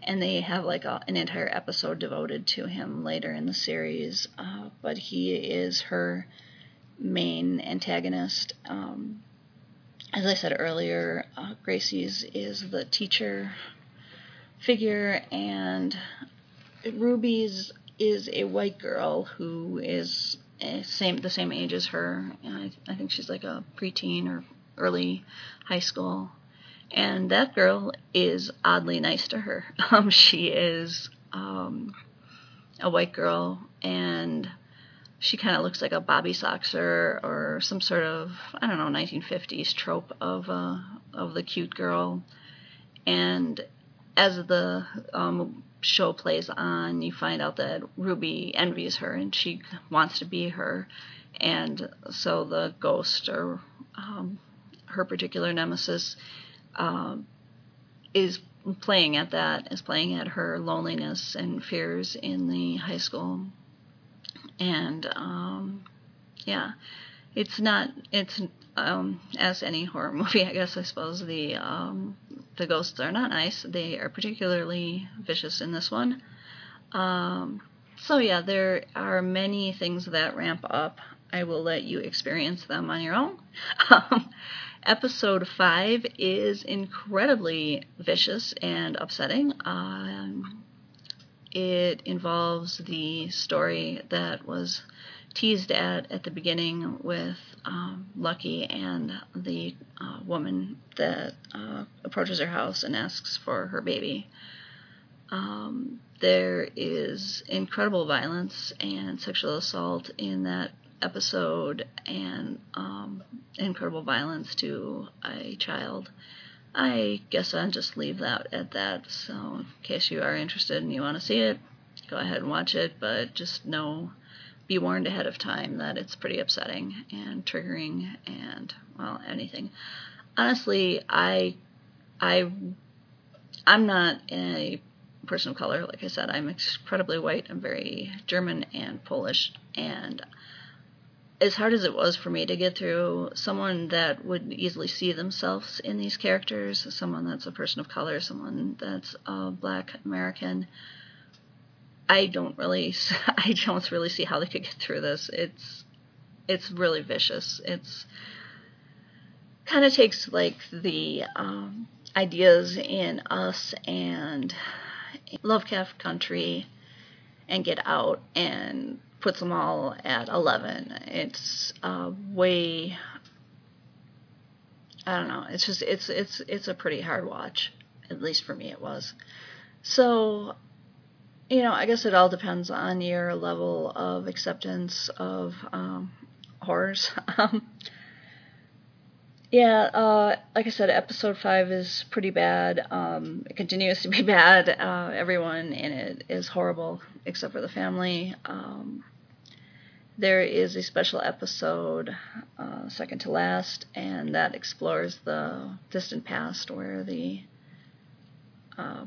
And they have like an entire episode devoted to him later in the series. But he is her main antagonist. As I said earlier, Gracie's is the teacher figure, and Ruby's is a white girl who is the same age as her. I think she's like a preteen or early high school. And that girl is oddly nice to her. She is a white girl, and she kind of looks like a Bobby Soxer or some sort of, I don't know, 1950s trope of the cute girl. And as the show plays on, you find out that Ruby envies her and she wants to be her. And so the ghost, or her particular nemesis, is playing at her loneliness and fears in the high school. And yeah, it's as any horror movie, I guess, I suppose the ghosts are not nice. They are particularly vicious in this one. So yeah, there are many things that ramp up. I will let you experience them on your own. Episode 5 is incredibly vicious and upsetting. It involves the story that was teased at the beginning with Lucky and the woman that approaches her house and asks for her baby. There is incredible violence and sexual assault in that episode, and incredible violence to a child. I guess I'll just leave that at that, so in case you are interested and you want to see it, go ahead and watch it, but just know, be warned ahead of time that it's pretty upsetting and triggering and, well, anything. Honestly, I'm not a person of color. Like I said, I'm incredibly white. I'm very German and Polish, and as hard as it was for me to get through someone that would easily see themselves in these characters, someone that's a person of color, someone that's a black American, I don't really see how they could get through this. It's really vicious. It's kind of takes like the ideas in Us and Lovecraft Country and Get Out and puts them all at 11. It's way, I don't know, it's just, it's a pretty hard watch, at least for me it was. So, you know, I guess it all depends on your level of acceptance of horrors. Yeah, like I said, episode 5 is pretty bad. It continues to be bad. Everyone in it is horrible, except for the family. There is a special episode, second to last, and that explores the distant past where the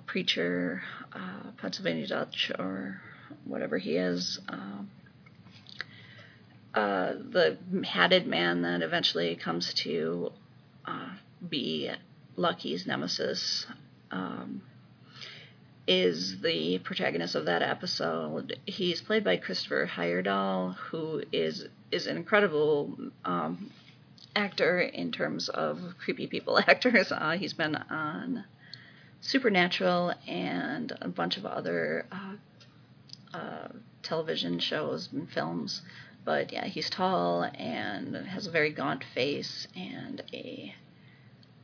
preacher, Pennsylvania Dutch, or whatever he is, the hatted man that eventually comes to be Lucky's nemesis is the protagonist of that episode. He's played by Christopher Heyerdahl, who is an incredible actor in terms of creepy people actors. He's been on Supernatural and a bunch of other television shows and films. But yeah, he's tall and has a very gaunt face and a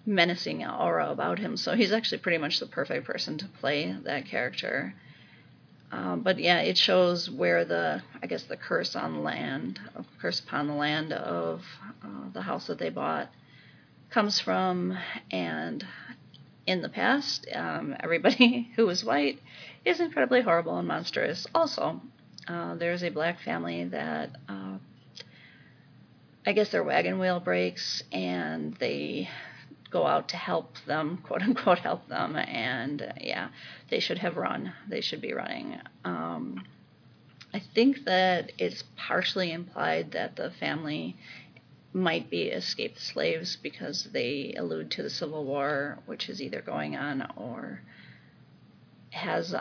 menacing aura about him, so he's actually pretty much the perfect person to play that character. But yeah, it shows where the curse on land, curse upon the land of the house that they bought comes from. And in the past, everybody who was white is incredibly horrible and monstrous. Also, there's a black family that I guess their wagon wheel breaks and they go out to help them, quote-unquote help them, and yeah, they should have run. They should be running. I think that it's partially implied that the family might be escaped slaves because they allude to the Civil War, which is either going on or has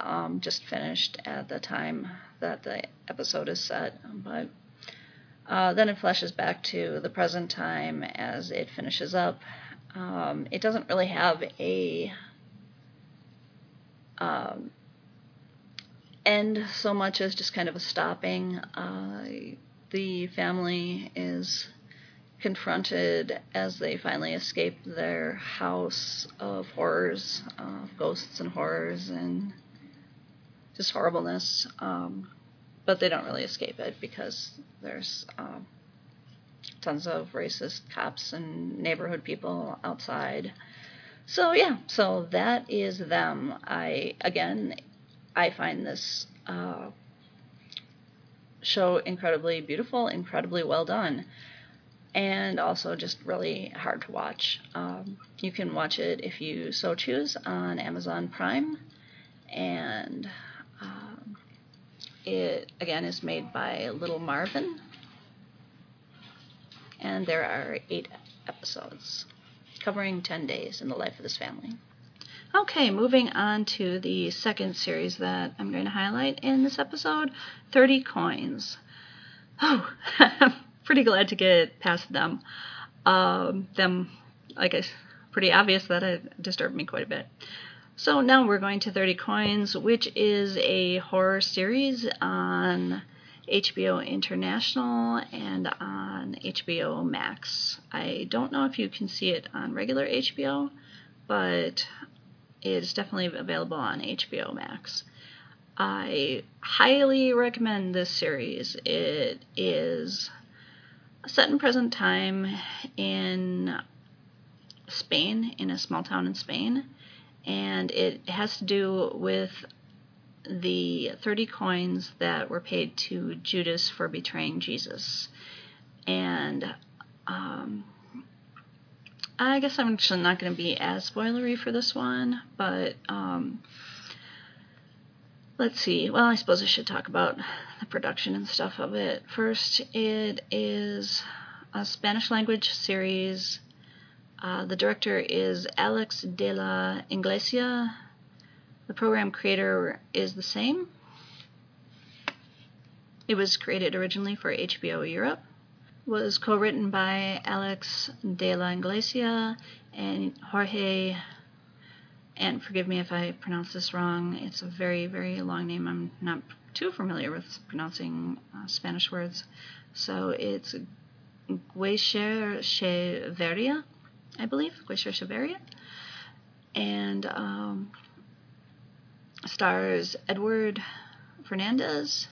just finished at the time that the episode is set. But then it flashes back to the present time as it finishes up. It doesn't really have a end so much as just kind of a stopping. The family is confronted as they finally escape their house of horrors, ghosts and horrors and just horribleness. But they don't really escape it because there's tons of racist cops and neighborhood people outside. So yeah, so that is Them. I find this show incredibly beautiful, incredibly well done, and also just really hard to watch. You can watch it if you so choose on Amazon Prime, and it again is made by Little Marvin. And there are 8 episodes, covering 10 days in the life of this family. Okay, moving on to the second series that I'm going to highlight in this episode, 30 Coins. Oh, I'm pretty glad to get past Them. Them, I guess, pretty obvious that it disturbed me quite a bit. So now we're going to 30 Coins, which is a horror series on HBO International and on HBO Max. I don't know if you can see it on regular HBO, but it's definitely available on HBO Max. I highly recommend this series. It is set in present time in Spain, in a small town in Spain, and it has to do with the 30 coins that were paid to Judas for betraying Jesus. And I guess I'm actually not going to be as spoilery for this one, but let's see. Well, I suppose I should talk about the production and stuff of it. First, it is a Spanish language series. The director is Alex de la Iglesia. The program creator is the same. It was created originally for HBO Europe. It was co-written by Alex de la Iglesia and Jorge, and forgive me if I pronounce this wrong, it's a very, very long name. I'm not too familiar with pronouncing Spanish words. So it's Guecheverria, I believe, Guecheverria. And stars Edward Fernandez,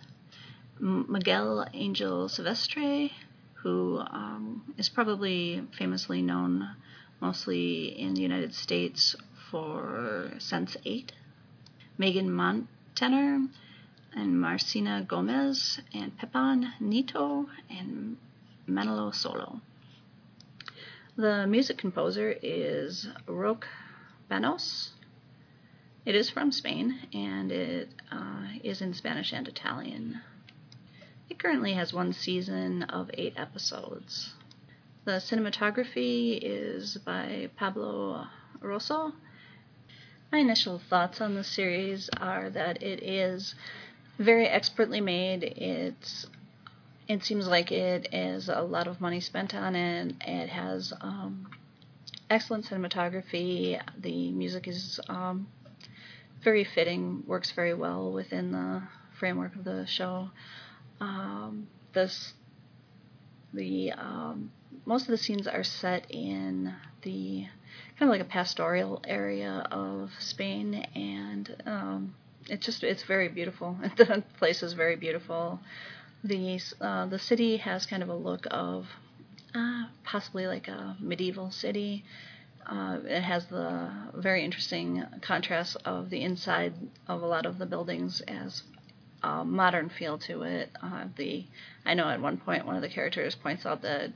Miguel Angel Silvestre, who is probably famously known mostly in the United States for Sense8, Megan Montaner, and Marcina Gomez, and Pepin Nieto, and Manolo Solo. The music composer is Roque Banos. It is from Spain, and it is in Spanish and Italian. It currently has one season of 8 episodes. The cinematography is by Pablo Rosso. My initial thoughts on this series are that it is very expertly made. It seems like it is a lot of money spent on it. It has excellent cinematography. The music is very fitting, works very well within the framework of the show. Most of the scenes are set in the kind of like a pastoral area of Spain, and it's very beautiful. The place is very beautiful. The city has kind of a look of possibly like a medieval city. It has the very interesting contrast of the inside of a lot of the buildings as a modern feel to it. I know at one point one of the characters points out that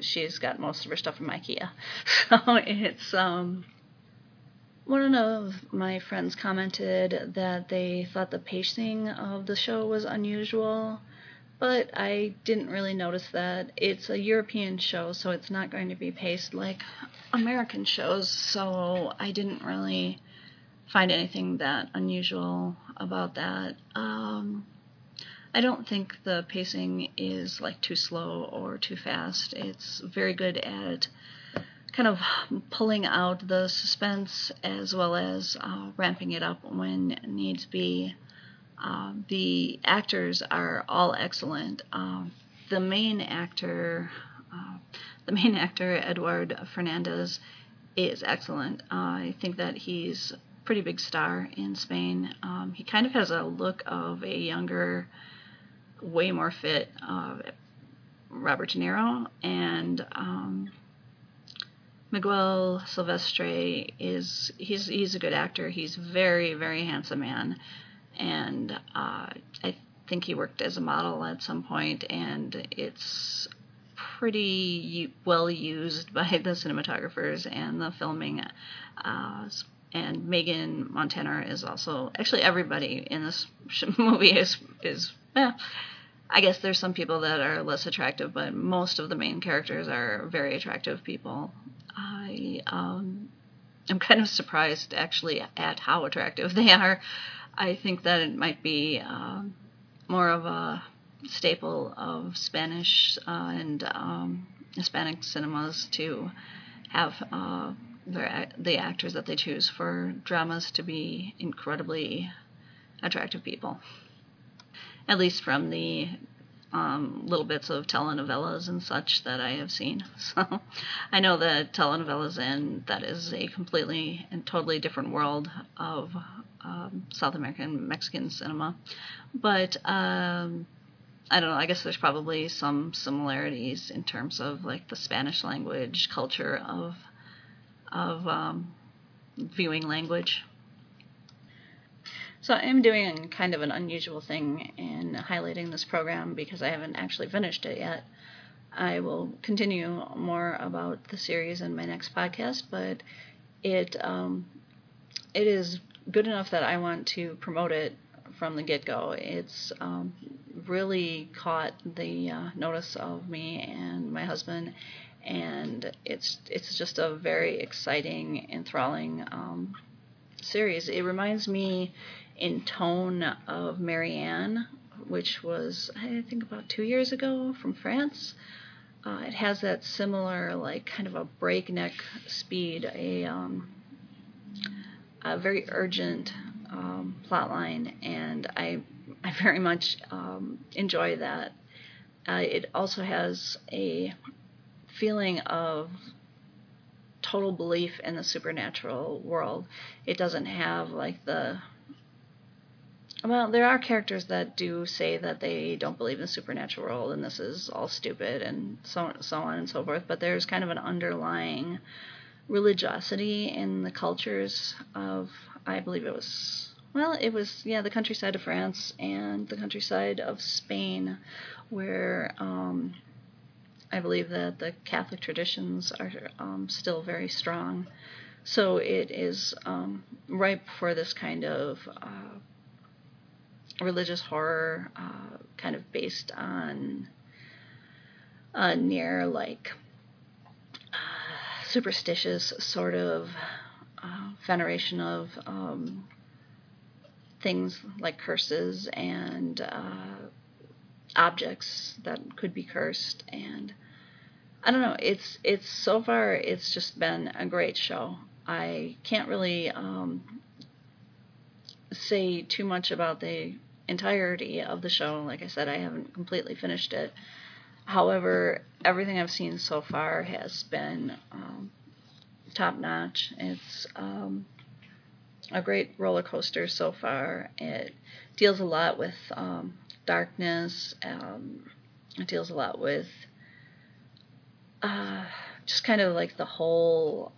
she's got most of her stuff from IKEA. So it's one of my friends commented that they thought the pacing of the show was unusual, but I didn't really notice that. It's a European show, so it's not going to be paced like American shows, so I didn't really find anything that unusual about that. I don't think the pacing is like too slow or too fast. It's very good at kind of pulling out the suspense as well as ramping it up when needs be. The actors are all excellent. The main actor, Eduard Fernandez, is excellent. I think that he's a pretty big star in Spain. He kind of has a look of a younger, way more fit Robert De Niro, and Miguel Silvestre he's a good actor. He's very, very handsome man, and I think he worked as a model at some point, and it's pretty well used by the cinematographers and the filming. And Megan Montaner is also, actually everybody in this movie is I guess there's some people that are less attractive, but most of the main characters are very attractive people. I'm kind of surprised actually at how attractive they are. I think that it might be more of a staple of Spanish and Hispanic cinemas to have the actors that they choose for dramas to be incredibly attractive people, at least from the little bits of telenovelas and such that I have seen. So I know that telenovelas, and that is a completely and totally different world of South American Mexican cinema, but I don't know, I guess there's probably some similarities in terms of like the Spanish language culture of viewing language. So I am doing kind of an unusual thing in highlighting this program because I haven't actually finished it yet. I will continue more about the series in my next podcast, but it is good enough that I want to promote it from the get-go. It's really caught the notice of me and my husband, and it's just a very exciting, enthralling series. It reminds me in tone of Marianne, which was, I think, about 2 years ago from France. It has that similar, like, kind of a breakneck speed, a very urgent plot line, and I very much enjoy that. It also has a feeling of total belief in the supernatural world. It doesn't have like well, there are characters that do say that they don't believe in the supernatural world and this is all stupid and so on and so forth, but there's kind of an underlying religiosity in the cultures of, I believe it was the countryside of France and the countryside of Spain, where I believe that the Catholic traditions are still very strong. So it is ripe for this kind of religious horror, kind of based on near like superstitious sort of veneration of things like curses and objects that could be cursed. And I don't know, it's so far it's just been a great show. I can't really say too much about the entirety of the show. Like I said, I haven't completely finished it. However, everything I've seen so far has been top-notch. It's a great roller coaster so far. It deals a lot with darkness. It deals a lot with just kind of like the whole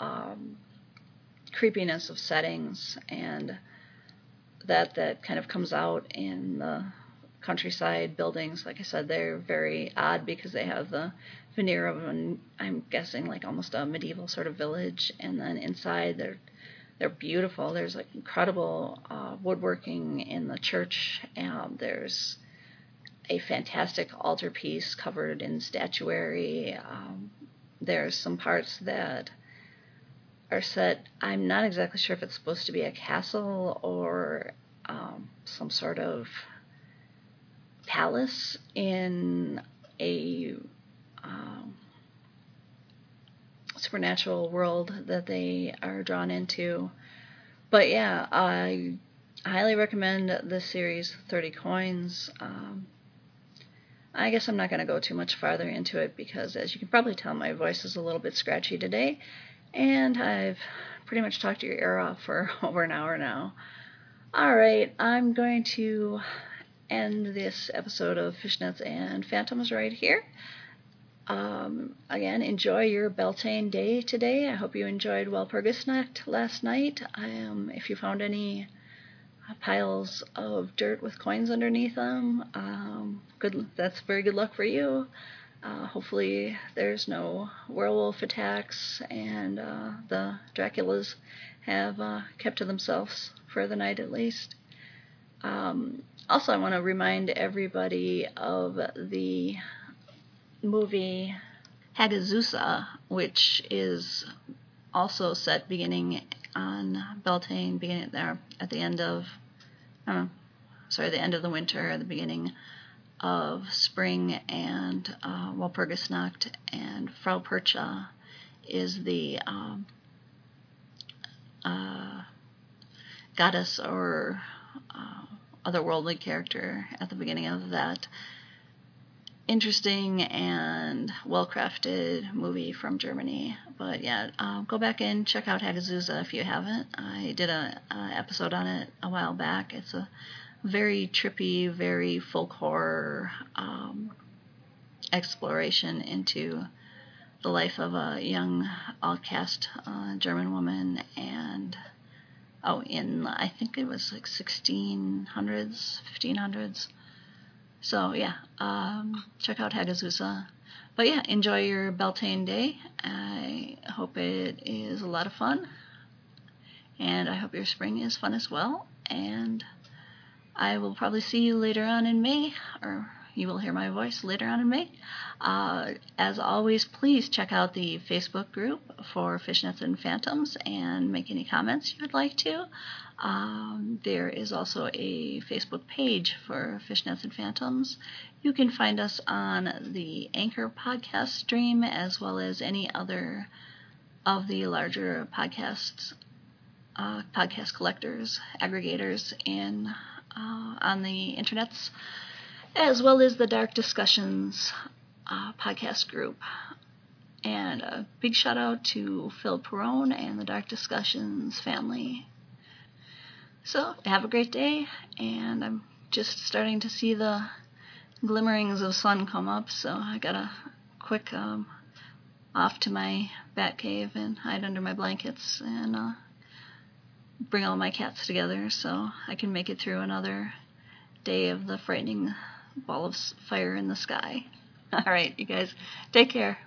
creepiness of settings, and that kind of comes out in the countryside buildings. Like I said, they're very odd because they have the veneer of an, I'm guessing, like almost a medieval sort of village, and then inside they're beautiful. There's like incredible woodworking in the church. There's a fantastic altarpiece covered in statuary. There's some parts that are set, I'm not exactly sure if it's supposed to be a castle or some sort of palace in a supernatural world that they are drawn into. But yeah, I highly recommend this series, 30 Coins. I guess I'm not going to go too much farther into it because, as you can probably tell, my voice is a little bit scratchy today. And I've pretty much talked your ear off for over an hour now. Alright, I'm going to end this episode of Fishnets and Phantoms right here. Again, enjoy your Beltane day today. I hope you enjoyed Walpurgisnacht last night. If you found any piles of dirt with coins underneath them, that's very good luck for you. Hopefully there's no werewolf attacks, and the Draculas have kept to themselves for the night at least. Also, I want to remind everybody of the movie Hagazusa, which is also set beginning on Beltane, beginning there at the end of, the end of the winter, the beginning of spring, and Walpurgisnacht, and Frau Percha is the goddess or otherworldly character at the beginning of that interesting and well-crafted movie from Germany. But yeah, go back and check out Hagazusa if you haven't. I did an episode on it a while back. It's a very trippy, very folk horror exploration into the life of a young outcast German woman, and in I think it was like 1600s, 1500s. So yeah, check out Hagazusa. But yeah, enjoy your Beltane day. I hope it is a lot of fun, and I hope your spring is fun as well. And I will probably see you later on in May, or you will hear my voice later on in May. As always, please check out the Facebook group for Fishnets and Phantoms and make any comments you would like to. There is also a Facebook page for Fishnets and Phantoms. You can find us on the Anchor podcast stream, as well as any other of the larger podcasts, podcast collectors, aggregators in on the internets, as well as the Dark Discussions podcast group. And a big shout out to Phil Perrone and the Dark Discussions family. So have a great day, and I'm just starting to see the glimmerings of sun come up, so I gotta quick off to my bat cave and hide under my blankets and bring all my cats together so I can make it through another day of the frightening ball of fire in the sky. All right, you guys, take care.